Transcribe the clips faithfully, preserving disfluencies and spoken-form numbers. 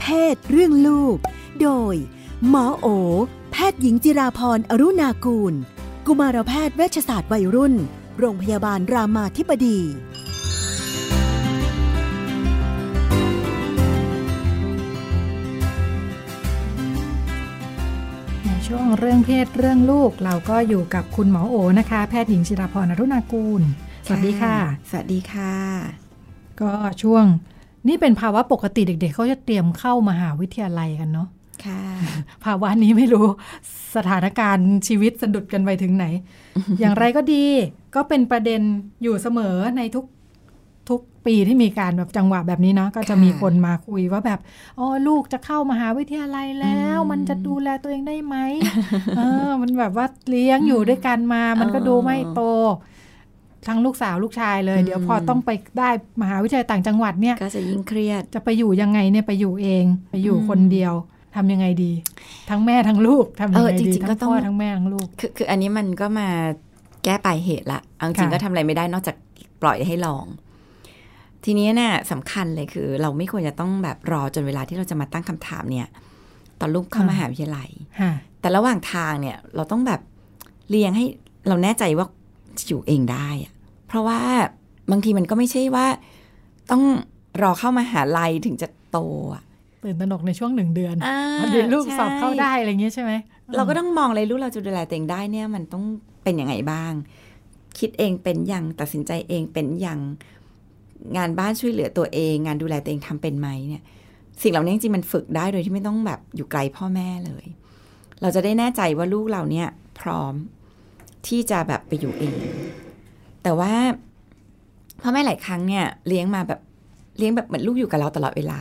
เพศเรื่องลูกโดยหมอโอแพทย์หญิงจิราพรอรุณากูลกุมารแพทย์เวชศาสตร์วัยรุ่นโรงพยาบาลรามาธิบดีช่วงเรื่องเพศเรื่องลูกเราก็อยู่กับคุณหมอโอนะคะแพทย์หญิงจิราพรอรุณากูลสวัสดีค่ะสวัสดีค่ะก็ช่วงนี่เป็นภาวะปกติเด็กๆเขาจะเตรียมเข้ามหาวิทยาลัยกันเนาะค่ะภาวะนี้ไม่รู้สถานการณ์ชีวิตสะดุดกันไปถึงไหน อย่างไรก็ดีก็เป็นประเด็นอยู่เสมอในทุกทุกปีที่มีการแบบจังหวะแบบนี้นะก็จะมีคนมาคุยว่าแบบอ๋อลูกจะเข้ามหาวิทยาลัยแล้วมันจะดูแลตัวเองได้ไหม เออมันแบบว่าเลี้ยงอยู่ด้วยกันมามันก็ดูไม่โตทั้งลูกสาวลูกชายเลยเดี๋ยวพอต้องไปได้มหาวิทยาลัยต่างจังหวัดเนี่ยก็จะยิ่งเครียดจะไปอยู่ยังไงเนี่ยไปอยู่เองไปอยู่คนเดียวทำยังไงดีทั้งแม่ทั้งลูกทำยังไงดีทั้งพ่อทั้งแม่ทั้งลูกคือคืออันนี้มันก็มาแก้ปลายเหตุละจริงก็ทำอะไรไม่ได้นอกจากปล่อยให้ลองทีนี้เนี่ยสำคัญเลยคือเราไม่ควรจะต้องแบบรอจนเวลาที่เราจะมาตั้งคำถามเนี่ยตอนลูกเข้ามหาวิทยาลัยแต่ระหว่างทางเนี่ยเราต้องแบบเลี้ยงให้เราแน่ใจว่าอยู่เองได้เพราะว่าบางทีมันก็ไม่ใช่ว่าต้องรอเข้ามหาลัยถึงจะโตตื่นตระหนกในช่วงหนึ่งเดือนเด็กลูกสอบเข้าได้อะไรอย่างเงี้ยใช่ไหมเราก็ต้องมองเลยลูกเราจะดูแลตัวเองได้เนี่ยมันต้องเป็นยังไงบ้างคิดเองเป็นยังตัดสินใจเองเป็นยังงานบ้านช่วยเหลือตัวเองงานดูแลตัวเองทำเป็นไหมเนี่ยสิ่งเหล่านี้จริงมันฝึกได้โดยที่ไม่ต้องแบบอยู่ไกลพ่อแม่เลยเราจะได้แน่ใจว่าลูกเราเนี่ยพร้อมที่จะแบบไปอยู่เองแต่ว่าพ่อแม่หลายครั้งเนี่ยเลี้ยงมาแบบเลี้ยงแบบเหมือนลูกอยู่กับเราตลอดเวลา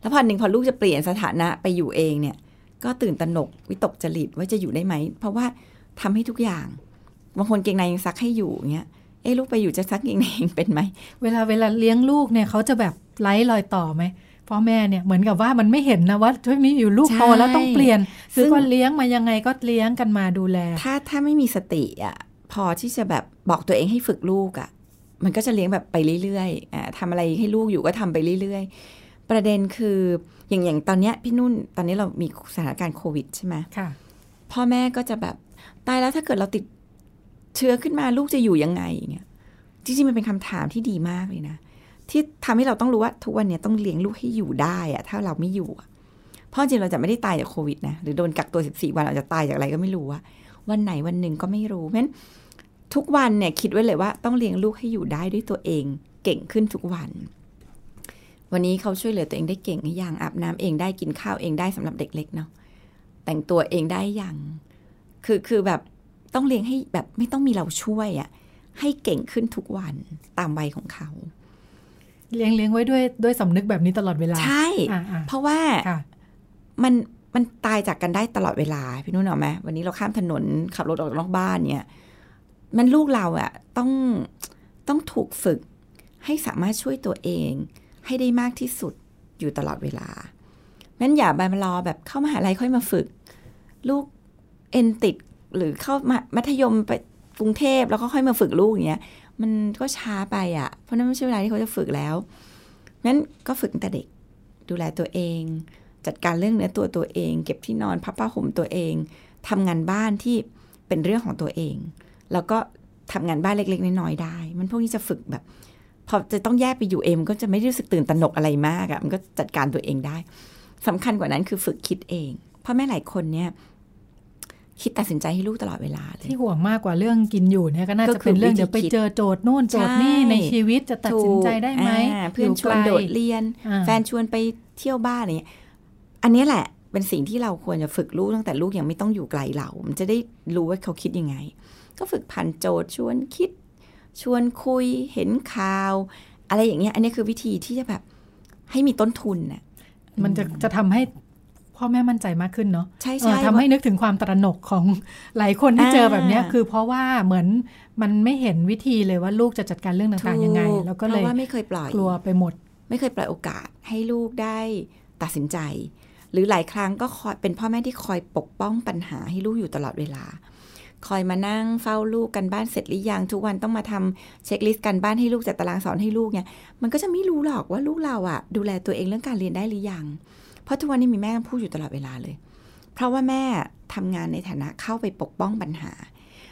แล้วพอหนึ่งพอลูกจะเปลี่ยนสถานะไปอยู่เองเนี่ยก็ตื่นตระหนกวิตกจริตว่าจะอยู่ได้ไหมเพราะว่าทำให้ทุกอย่างบางคนเกงในยังซักให้อยู่เงี้ยเออลูกไปอยู่จะซักเกงในเองเป็นไหมเวลาเวลาเลี้ยงลูกเนี่ยเขาจะแบบไล่รอยต่อไหมพ่อแม่เนี่ยเหมือนกับว่ามันไม่เห็นนะว่าช่วยมีอยู่ลูกโตแล้วต้องเปลี่ยนซึ่งก็เลี้ยงมายังไงก็เลี้ยงกันมาดูแลถ้าถ้าไม่มีสติอ่ะพอที่จะแบบบอกตัวเองให้ฝึกลูกอ่ะมันก็จะเลี้ยงแบบไปเรื่อยๆอ่าทำอะไรให้ลูกอยู่ก็ทำไปเรื่อยๆประเด็นคืออย่างอย่างตอนเนี้ยพี่นุ่นตอนนี้เรามีสถานการณ์โควิดใช่ไหมค่ะพ่อแม่ก็จะแบบตายแล้วถ้าเกิดเราติดเชื้อขึ้นมาลูกจะอยู่ยังไงอย่างเงี้ยจริงๆมันเป็นคำถามที่ดีมากเลยนะที่ทำให้เราต้องรู้ว่าทุกวันนี้ต้องเลี้ยงลูกให้อยู่ได้อะถ้าเราไม่อยู่เพราะจริงเราจะไม่ได้ตายจากโควิดนะหรือโดนกักตัวสิบสี่วันเราจะตายจากอะไรก็ไม่รู้อะวันไหนวันหนึ่งก็ไม่รู้เพราะฉะนั้นทุกวันเนี่ยคิดไว้เลยว่าต้องเลี้ยงลูกให้อยู่ได้ด้วยตัวเองเก่งขึ้นทุกวันวันนี้เขาช่วยเหลือตัวเองได้เก่งหรือยังอาบน้ำเองได้กินข้าวเองได้สำหรับเด็กเล็กเนาะแต่งตัวเองได้ยังคือคือแบบต้องเลี้ยงให้แบบไม่ต้องมีเราช่วยอ่ะให้เก่งขึ้นทุกวันตามวัยของเขาเลี้ยงเลี้ยงไว้ด้วยด้วยสำนึกแบบนี้ตลอดเวลาใช่เพราะว่ามันมันตายจากกันได้ตลอดเวลาพี่นุ่นเอาไหมวันนี้เราข้ามถนนขับรถออกนอกบ้านเนี่ยมันลูกเราอ่ะต้องต้องถูกฝึกให้สามารถช่วยตัวเองให้ได้มากที่สุดอยู่ตลอดเวลางั้นอย่าไปรอแบบเข้ามหาลัยค่อยมาฝึกลูกเอ็นติดหรือเข้ามัธยมไปกรุงเทพแล้วก็ค่อยมาฝึกลูกอย่างเงี้ยมันก็ช้าไปอ่ะเพราะนั้นไม่ใช่เวลาที่เขาจะฝึกแล้วงั้นก็ฝึกแต่เด็กดูแลตัวเองจัดการเรื่องเนื้อตัวตัวเองเก็บที่นอนพับผ้าห่มตัวเองทำงานบ้านที่เป็นเรื่องของตัวเองแล้วก็ทำงานบ้านเล็กๆน้อยๆได้มันพวกนี้จะฝึกแบบพอจะต้องแยกไปอยู่เองก็จะไม่รู้สึกตื่นตระหนกอะไรมากอ่ะมันก็จัดการตัวเองได้สำคัญกว่านั้นคือฝึกคิดเองเพราะแม่หลายคนเนี่ยคิดตัดสินใจให้ลูกตลอดเวลาเลยที่ห่วงมากกว่าเรื่องกินอยู่เนี่ยก็น่าจะเป็นเรื่องเดี๋ยวไปเจอโจทย์โน่นโจทย์นี่ในชีวิตจะตัดสินใจได้ไหมเพื่อนชวนโดดเรียนแฟนชวนไปเที่ยวบ้านอะไรเงี้ยอันนี้แหละเป็นสิ่งที่เราควรจะฝึกลูกตั้งแต่ลูกยังไม่ต้องอยู่ไกลเรามันจะได้รู้ว่าเขาคิดยังไงก็ฝึกพันโจทย์ชวนคิดชวนคุยเห็นข่าวอะไรอย่างเงี้ยอันนี้คือวิธีที่จะแบบให้มีต้นทุนน่ะมันจะจะทำให้พ่อแม่มั่นใจมากขึ้นเนาะใช่ๆทำให้นึกถึงความตระหนกของหลายคนที่เจอแบบนี้คือเพราะว่าเหมือนมันไม่เห็นวิธีเลยว่าลูกจะจัดการเรื่องต่างๆยังไงแล้วก็เลยกลัวไปหมดไม่เคยปล่อยโอกาสให้ลูกได้ตัดสินใจหรือหลายครั้งก็คอยเป็นพ่อแม่ที่คอยปกป้องปัญหาให้ลูกอยู่ตลอดเวลาคอยมานั่งเฝ้าลูกกันบ้านเสร็จหรือยังทุกวันต้องมาทำเช็คลิสต์กันบ้านให้ลูกจัดตารางสอนให้ลูกเนี่ยมันก็จะไม่รู้หรอกว่าลูกเราอ่ะดูแลตัวเองเรื่องการเรียนได้หรือยังพ ราะทุกวันนี้มีแม่พูดอยู่ตลอดเวลาเลยเพราะว่าแม่ทำงานในฐานะเข้าไปปกป้องปัญหา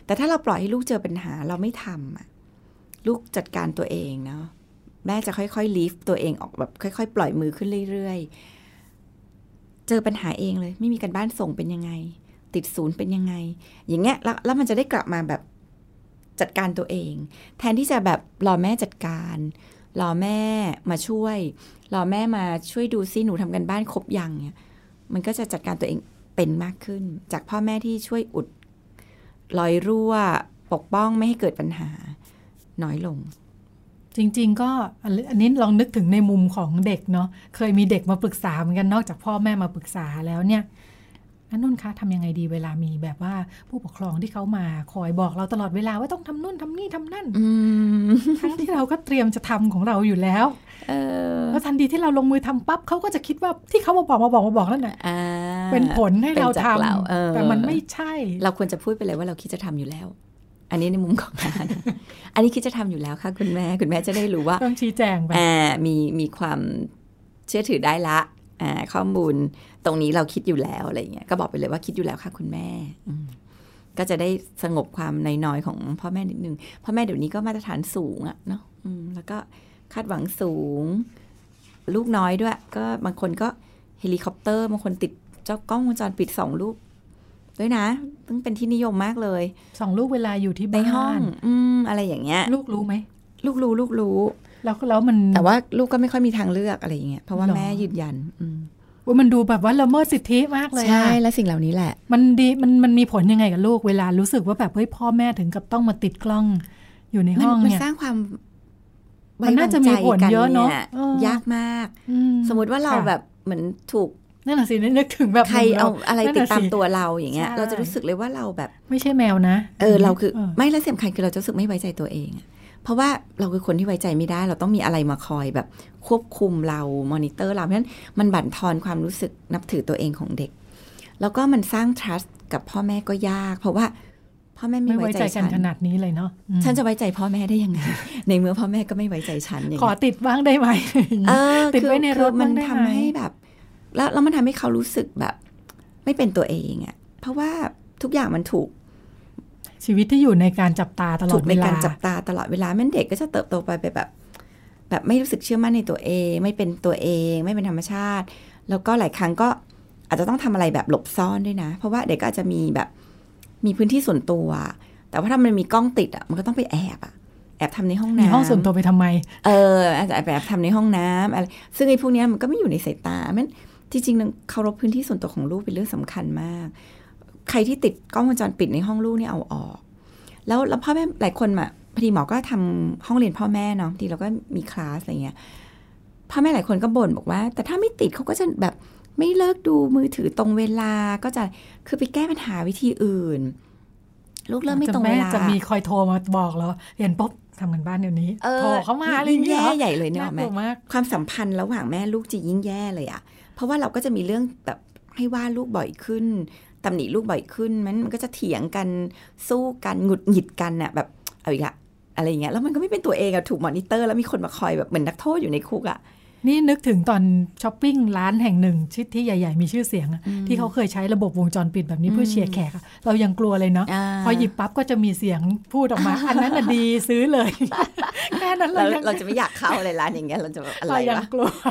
แต่ถ้าเราปล่อยให้ลูกเจอปัญหาเราไม่ทำลูกจัดการตัวเองเนาะแม่จะค่อยๆลีฟตัวเองออกแบบค่อยๆปล่อยมือขึ้นเรื่อยๆเจอปัญหาเองเลยไม่มีการบ้านส่งเป็นยังไงติดศูนย์เป็นยังไงอย่างเงี้ยแล้วแล้วมันจะได้กลับมาแบบจัดการตัวเองแทนที่จะแบบรอแม่จัดการรอแม่มาช่วยรอแม่มาช่วยดูซิหนูทำกันบ้านครบยังเนี่ยมันก็จะจัดการตัวเองเป็นมากขึ้นจากพ่อแม่ที่ช่วยอุดรอยรั่วปกป้องไม่ให้เกิดปัญหาน้อยลงจริงๆก็อันนี้ลองนึกถึงในมุมของเด็กเนาะเคยมีเด็กมาปรึกษาเหมือนกันนอกจากพ่อแม่มาปรึกษาแล้วเนี่ยนุ่นคะทำยังไงดีเวลามีแบบว่าผู้ปกครองที่เขามาคอยบอกเราตลอดเวลาว่าต้องทำนู่นทำนี่ทำนั่นทั้งที่เราก็เตรียมจะทำของเราอยู่แล้วแล้วทันทีที่เราลงมือทำปั๊บเขาก็จะคิดว่าที่เขามาบอกมาบอกมาบอกนั่นน่ะเป็นผลให้เราทำแต่มันไม่ใช่เราควรจะพูดไปเลยว่าเราคิดจะทำอยู่แล้วอันนี้ในมุมของงานอันนี้คิดจะทำอยู่แล้วค่ะคุณแม่คุณแม่จะได้รู้ว่าต้องชี้แจงไปมีมีความเชื่อถือได้ละข้อมูลตรงนี้เราคิดอยู่แล้วอะไรเงี้ยก็บอกไปเลยว่าคิดอยู่แล้วค่ะคุณแม่ก็จะได้สงบความน้อยๆของพ่อแม่นิดนึงพ่อแม่เดี๋ยวนี้ก็มาตรฐานสูงอะเนาะแล้วก็คาดหวังสูงลูกน้อยด้วยก็บางคนก็เฮลิคอปเตอร์บางคนติดเจ้ากล้องวงจรปิดสองลูกด้วยนะต้องเป็นที่นิยมมากเลยสองลูกเวลาอยู่ที่บ้านในห้องอะไรอย่างเงี้ยลูกรู้ไหมลูกรู้ลูกรู้แล้วแล้วมันแต่ว่าลูกก็ไม่ค่อยมีทางเลือกอะไรอย่างเงี้ยเพราะว่าแม่ยืนยันว่ามันดูแบบว่าละเมิดสิทธิมากเลยใช่และสิ่งเหล่านี้แหละมันดีมันมันมีผลยังไงกับลูกเวลารู้สึกว่าแบบเฮ้ยพ่อแม่ถึงกับต้องมาติดกล้องอยู่ในห้องเนี่ยมันสร้างความมันน่าจะมีผลเยอะเนาะยากมากสมมติว่าเราแบบเหมือนถูกนั่นแหละสินึกถึงแบบใครเอาอะไรติดตามตัวเราอย่างเงี้ยเราจะรู้สึกเลยว่าเราแบบไม่ใช่แมวนะเออเราคือไม่และสำคัญคือเราจะรู้สึกไม่ไว้ใจตัวเองเพราะว่าเราคือคนที่ไว้ใจไม่ได้เราต้องมีอะไรมาคอยแบบควบคุมเรามอนิเตอร์เราเพราะฉะนั้นมันบั่นทอนความรู้สึกนับถือตัวเองของเด็กแล้วก็มันสร้าง trust กับพ่อแม่ก็ยากเพราะว่าพ่อแม่ไม่ไว้ใจฉันขนาดนี้เลยเนาะฉันจะไว้ใจพ่อแม่ได้ยังไง ในเมื่อพ่อแม่ก็ไม่ไว้ใจฉันขอติดบ้างได้ไหม ติดไว้ในรถมันทำให้แบบแล้วแล้วมันทำให้เขารู้สึกแบบไม่เป็นตัวเองอะเพราะว่าทุกอย่างมันถูกชีวิตที่อยู่ในการจับตาตลอดเวลาถูกในการจับตาตลอดเวลาแม่เด็กก็จะเติบโตไปแบบแบบไม่รู้สึกเชื่อมั่นในตัวเองไม่เป็นตัวเองไม่เป็นธรรมชาติแล้วก็หลายครั้งก็อาจจะต้องทำอะไรแบบหลบซ่อนด้วยนะเพราะว่าเด็กก็อาจจะมีแบบมีพื้นที่ส่วนตัวแต่ว่าถ้ามันมีกล้องติดอ่ะมันก็ต้องไปแอบอ่ะแอบทำในห้องน้ำในห้องส่วนตัวไปทำไมเอออาจจะแอบทำในห้องน้ำอะไรซึ่งไอ้พวกนี้มันก็ไม่อยู่ในสายตาแม่ที่จริงเคารพพื้นที่ส่วนตัวของลูกเป็นเรื่องสำคัญมากใครที่ติดกล้องวงจรปิดในห้องลูกเนี่ยเอาออกแล้วแล้วพ่อแม่หลายคนมาพอดีหมอก็ทำห้องเรียนพ่อแม่เนาะทีเราก็มีคลาสอะไรเงี้ยพ่อแม่หลายคนก็บ่นบอกว่าแต่ถ้าไม่ติดเขาก็จะแบบไม่เลิกดูมือถือตรงเวลาก็จะคือไปแก้ปัญหาวิธีอื่นลูกเริ่มไม่ตรงเวลาจะมีคอยโทรมาบอกแล้วเรียนปุ๊บทำกันบ้านเดี๋ยวนี้โทรเข้ามาอะไรอย่างเงี้ยแย่ใหญ่เลยเนี่ยแม่ความสัมพันธ์ระหว่างแม่ลูกจะยิ่งแย่เลยอ่ะเพราะว่าเราก็จะมีเรื่องแบบให้ว่าลูกบ่อยขึ้นตำหนิลูกบ่อยขึ้นมันมันก็จะเถียงกันสู้กันหงุดหงิดกันน่ะแบบเอาอีกละอะไรอย่างเงี้ยแล้วมันก็ไม่เป็นตัวเองอะถูกมอนิเตอร์แล้วมีคนมาคอยแบบเหมือนนักโทษอยู่ในคุกอะนี่นึกถึงตอนช้อปปิ้งร้านแห่งหนึ่งที่ใหญ่ๆมีชื่อเสียงที่เขาเคยใช้ระบบวงจรปิดแบบนี้เพื่อเชียร์แขกเรายังกลัวเลยเนาะพอหยิบปั๊บก็จะมีเสียงพูดออกมาอันนั้นน่ะดีซื้อเลยแค่นั้นเราเราจะไม่อยากเข้าอะไรร้านอย่างเงี้ยเราจะอะไรวะ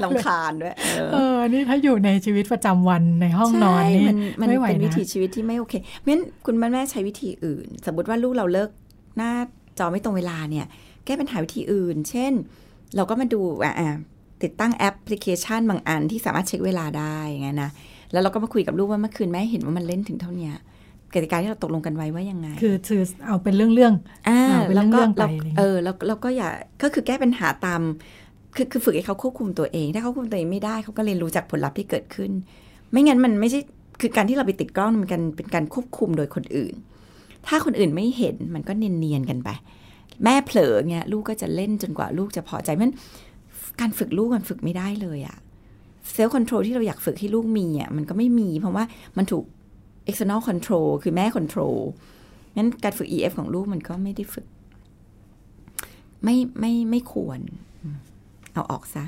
รำคาญด้วยเออนี่ถ้าอยู่ในชีวิตประจำวันในห้องนอนนี่มันเป็นวิถีชีวิตที่ไม่โอเคเพราะฉะนั้นคุณแม่ใช้วิธีอื่นสมมติว่าลูกเราเลิกหน้าจอไม่ตรงเวลาเนี่ยแก้ปัญหาวิธีอื่นเช่นเราก็มาดูอ่ะติดตั้งแอปพลิเคชันบางอันที่สามารถเช็คเวลาได้ไงนะแล้วเราก็มาคุยกับลูกว่าเมื่อคืนแม่เห็นว่ามันเล่นถึงเท่านี้กติกาที่เราตกลงกันไว้ว่ายังไงคือคือเอาเป็นเรื่องเรื่องอ่าแล้วก็เออแล้วเราก็อย่าก็คือแก้ปัญหาตามคือคือฝึกให้เขาควบคุมตัวเองถ้าเขาควบคุมตัวเองไม่ได้เขาก็เลยรู้จักผลลัพธ์ที่เกิดขึ้นไม่งั้นมันไม่ใช่คือการที่เราไปติดกล้องมันกันเป็นการควบคุมโดยคนอื่นถ้าคนอื่นไม่เห็นมันก็เนียนๆกันไปแม่เผลอเงี้ยลูกก็จะเล่นจนกว่าลูกจะพอใจมันการฝึกลูกมันฝึกไม่ได้เลยอะเซลฟ์คอนโทรลที่เราอยากฝึกให้ลูกมีอะมันก็ไม่มีเพราะว่ามันถูก external control คือแม่ control งั้นการฝึก อี เอฟ ของลูกมันก็ไม่ได้ฝึกไม่ไม่ไม่ควรเอาออกซะ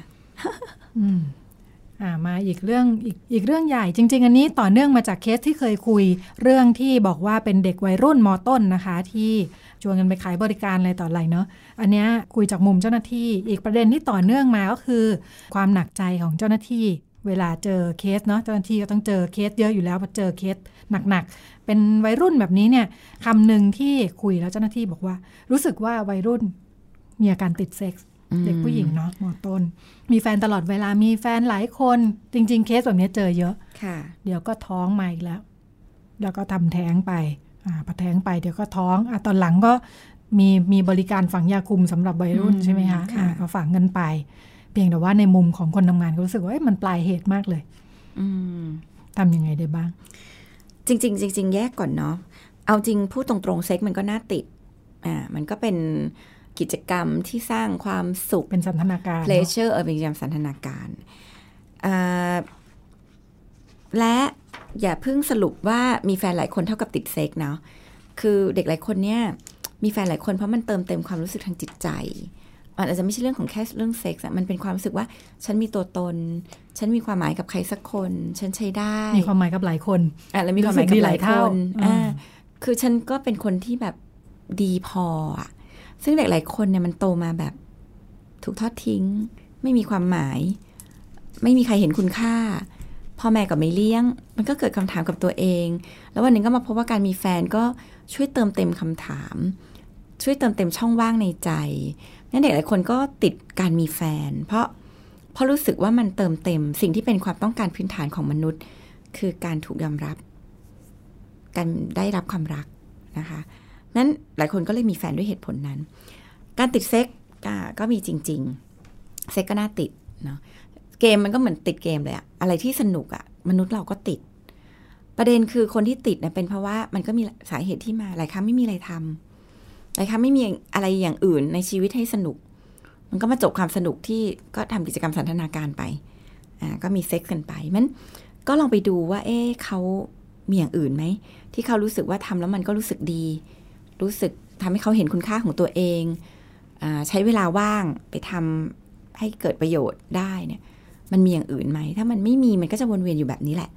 มาอีกเรื่อง อ, อีกเรื่องใหญ่จริงๆอันนี้ต่อเนื่องมาจากเคสที่เคยคุยเรื่องที่บอกว่าเป็นเด็กวัยรุ่นม.ต้นนะคะที่ชวนกันไปขายบริการอะไรต่ออะไรเนาะอันนี้คุยจากมุมเจ้าหน้าที่อีกประเด็นที่ต่อเนื่องมาก็คือความหนักใจของเจ้าหน้าที่เวลาเจอเคสเนาะเจ้าหน้าที่ก็ต้องเจอเคสเยอะอยู่แล้วพอเจอเคสหนักๆเป็นวัยรุ่นแบบนี้เนี่ยคำหนึ่งที่คุยแล้วเจ้าหน้าที่บอกว่ารู้สึกว่าวัยรุ่นมีอาการติดเซ็กส์เด็กผู้หญิงเนาะม.ต้นมีแฟนตลอดเวลามีแฟนหลายคนจริงๆเคสแบบนี้เจอเยอะเดี๋ยวก็ท้องมาอีกแล้วแล้วก็ทำแท้งไปพอแท้งไปเดี๋ยวก็ท้องตอนหลังก็มีมีบริการฝังยาคุมสำหรับวัยรุ่นใช่ไหมคะก็ฝังกันไปเพียงแต่ว่าในมุมของคนทำงานก็รู้สึกว่ามันปลายเหตุมากเลยทำยังไงได้บ้างจริงๆจริงๆแยกก่อนเนาะเอาจริงพูดตรงๆเซ็กมันก็น่าติดอ่ามันก็เป็นกิจกรรมที่สร้างความสุขเป็นสันทนาการ pleasure เออเป็นกิจกรรมสันทนาการและอย่าเพิ่งสรุปว่ามีแฟนหลายคนเท่ากับติดเซ็กเนาะคือเด็กหลายคนเนี่ยมีแฟนหลายคนเพราะมันเติมเต็มความรู้สึกทางจิตใจมันอาจจะไม่ใช่เรื่องของแค่เรื่องเซ็กส์อะมันเป็นความรู้สึกว่าฉันมีตัวตนฉันมีความหมายกับใครสักคนฉันใช้ได้มีความหมายกับหลายคนอ่ะแล้วมีความหมายกับหลายคนอ่าคือฉันก็เป็นคนที่แบบดีพออะซึ่งเด็กหลายคนเนี่ยมันโตมาแบบถูกทอดทิ้งไม่มีความหมายไม่มีใครเห็นคุณค่าพ่อแม่ก็ไม่เลี้ยงมันก็เกิดคำถามกับตัวเองแล้ววันหนึ่งก็มาพบว่าการมีแฟนก็ช่วยเติมเต็มคำถามช่วยเติมเต็มช่องว่างในใจนั่นเด็กหลายคนก็ติดการมีแฟนเพราะเพราะรู้สึกว่ามันเติมเต็มสิ่งที่เป็นความต้องการพื้นฐานของมนุษย์คือการถูกยอมรับการได้รับความรักนะคะนั้นหลายคนก็เลยมีแฟนด้วยเหตุผลนั้นการติดเซ็กก็มีจริงๆเซ็กก็น่าติดเนาะเกมมันก็เหมือนติดเกมเลยอะอะไรที่สนุกอะมนุษย์เราก็ติดประเด็นคือคนที่ติดเนี่ยเป็นเพราะว่ามันก็มีสาเหตุที่มาหลายครั้งไม่มีอะไรทำหลายครั้งไม่มีอะไรอย่างอื่นในชีวิตให้สนุกมันก็มาจบความสนุกที่ก็ทำกิจกรรมสันทนาการไปอ่าก็มีเซ็กกันไปมันก็ลองไปดูว่าเอ๊ะเขามีอย่างอื่นไหมที่เขารู้สึกว่าทำแล้วมันก็รู้สึกดีรู้สึกทำให้เขาเห็นคุณค่าของตัวเองอ่าใช้เวลาว่างไปทำให้เกิดประโยชน์ได้เนี่ยมันมีอย่างอื่นไหมถ้ามันไม่มีมันก็จะวนเวียนอยู่แบบนี้แหละ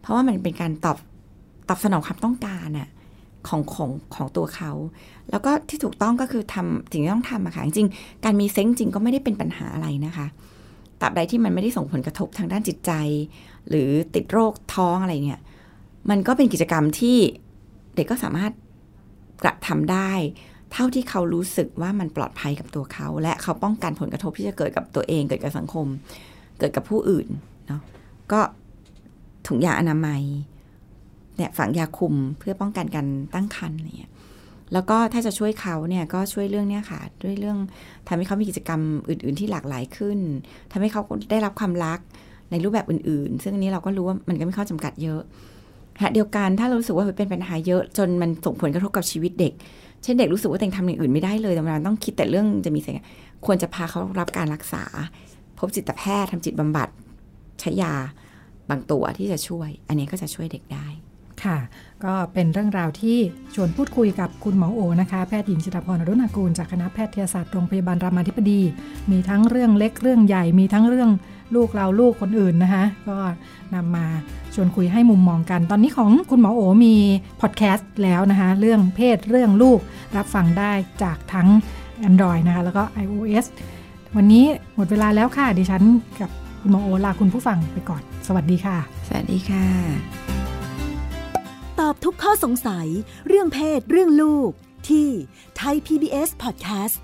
เพราะว่ามันเป็นการตอบตอบสนองความต้องการอะของของของตัวเขาแล้วก็ที่ถูกต้องก็คือทำสิ่งที่ต้องทำอะค่ะจริงๆการมีเซ็กส์จริงก็ไม่ได้เป็นปัญหาอะไรนะคะตราบใดที่มันไม่ได้ส่งผลกระทบทางด้านจิตใจหรือติดโรคท้องอะไรเนี่ยมันก็เป็นกิจกรรมที่เด็กก็สามารถกระทำได้เท่าที่เขารู้สึกว่ามันปลอดภัยกับตัวเขาและเขาป้องกันผลกระทบที่จะเกิดกับตัวเองเกิดกับสังคมเกิดกับผู้อื่นเนาะก็ถุงยาอนามัยเนี่ยฝังยาคุมเพื่อป้องกันการตั้งครรภ์อะไรเงี้ยแล้วก็ถ้าจะช่วยเขาเนี่ยก็ช่วยเรื่องเนี้ยค่ะด้วยเรื่องทำให้เขามีกิจกรรมอื่นๆที่หลากหลายขึ้นทำให้เขาได้รับความรักในรูปแบบอื่นๆซึ่งอันนี้เราก็รู้ว่ามันก็มีข้อจำกัดเยอะเดียวกันถ้าเรารู้สึกว่าเป็นปัญหาเยอะจนมันส่งผลกระทบกับชีวิตเด็กเช่นเด็กรู้สึกว่าตัวเองทำอย่างอื่นไม่ได้เลยแต่เราต้องคิดแต่เรื่องจะมีเซ็กส์ควรจะพาเขารับการรักษาพบจิตแพทย์ทำจิตบำบัดใช้ยาบางตัวที่จะช่วยอันนี้ก็จะช่วยเด็กได้ค่ะก็เป็นเรื่องราวที่ชวนพูดคุยกับคุณหมอโอนะคะแพทย์หญิงจิตาพร อรุณากูลจากคณะแพทยศาสตร์โรงพยาบาลรามาธิบดีมีทั้งเรื่องเล็กเรื่องใหญ่มีทั้งเรื่องลูกเราลูกคนอื่นนะคะก็นำมาชวนคุยให้มุมมองกันตอนนี้ของคุณหมอโอมีพอดแคสต์แล้วนะคะเรื่องเพศเรื่องลูกรับฟังได้จากทั้ง Android นะคะแล้วก็ iOS วันนี้หมดเวลาแล้วค่ะดิฉันกับคุณหมอโอลาคุณผู้ฟังไปก่อนสวัสดีค่ะสวัสดีค่ะตอบทุกข้อสงสัยเรื่องเพศเรื่องลูกที่ไทย พี บี เอส Podcast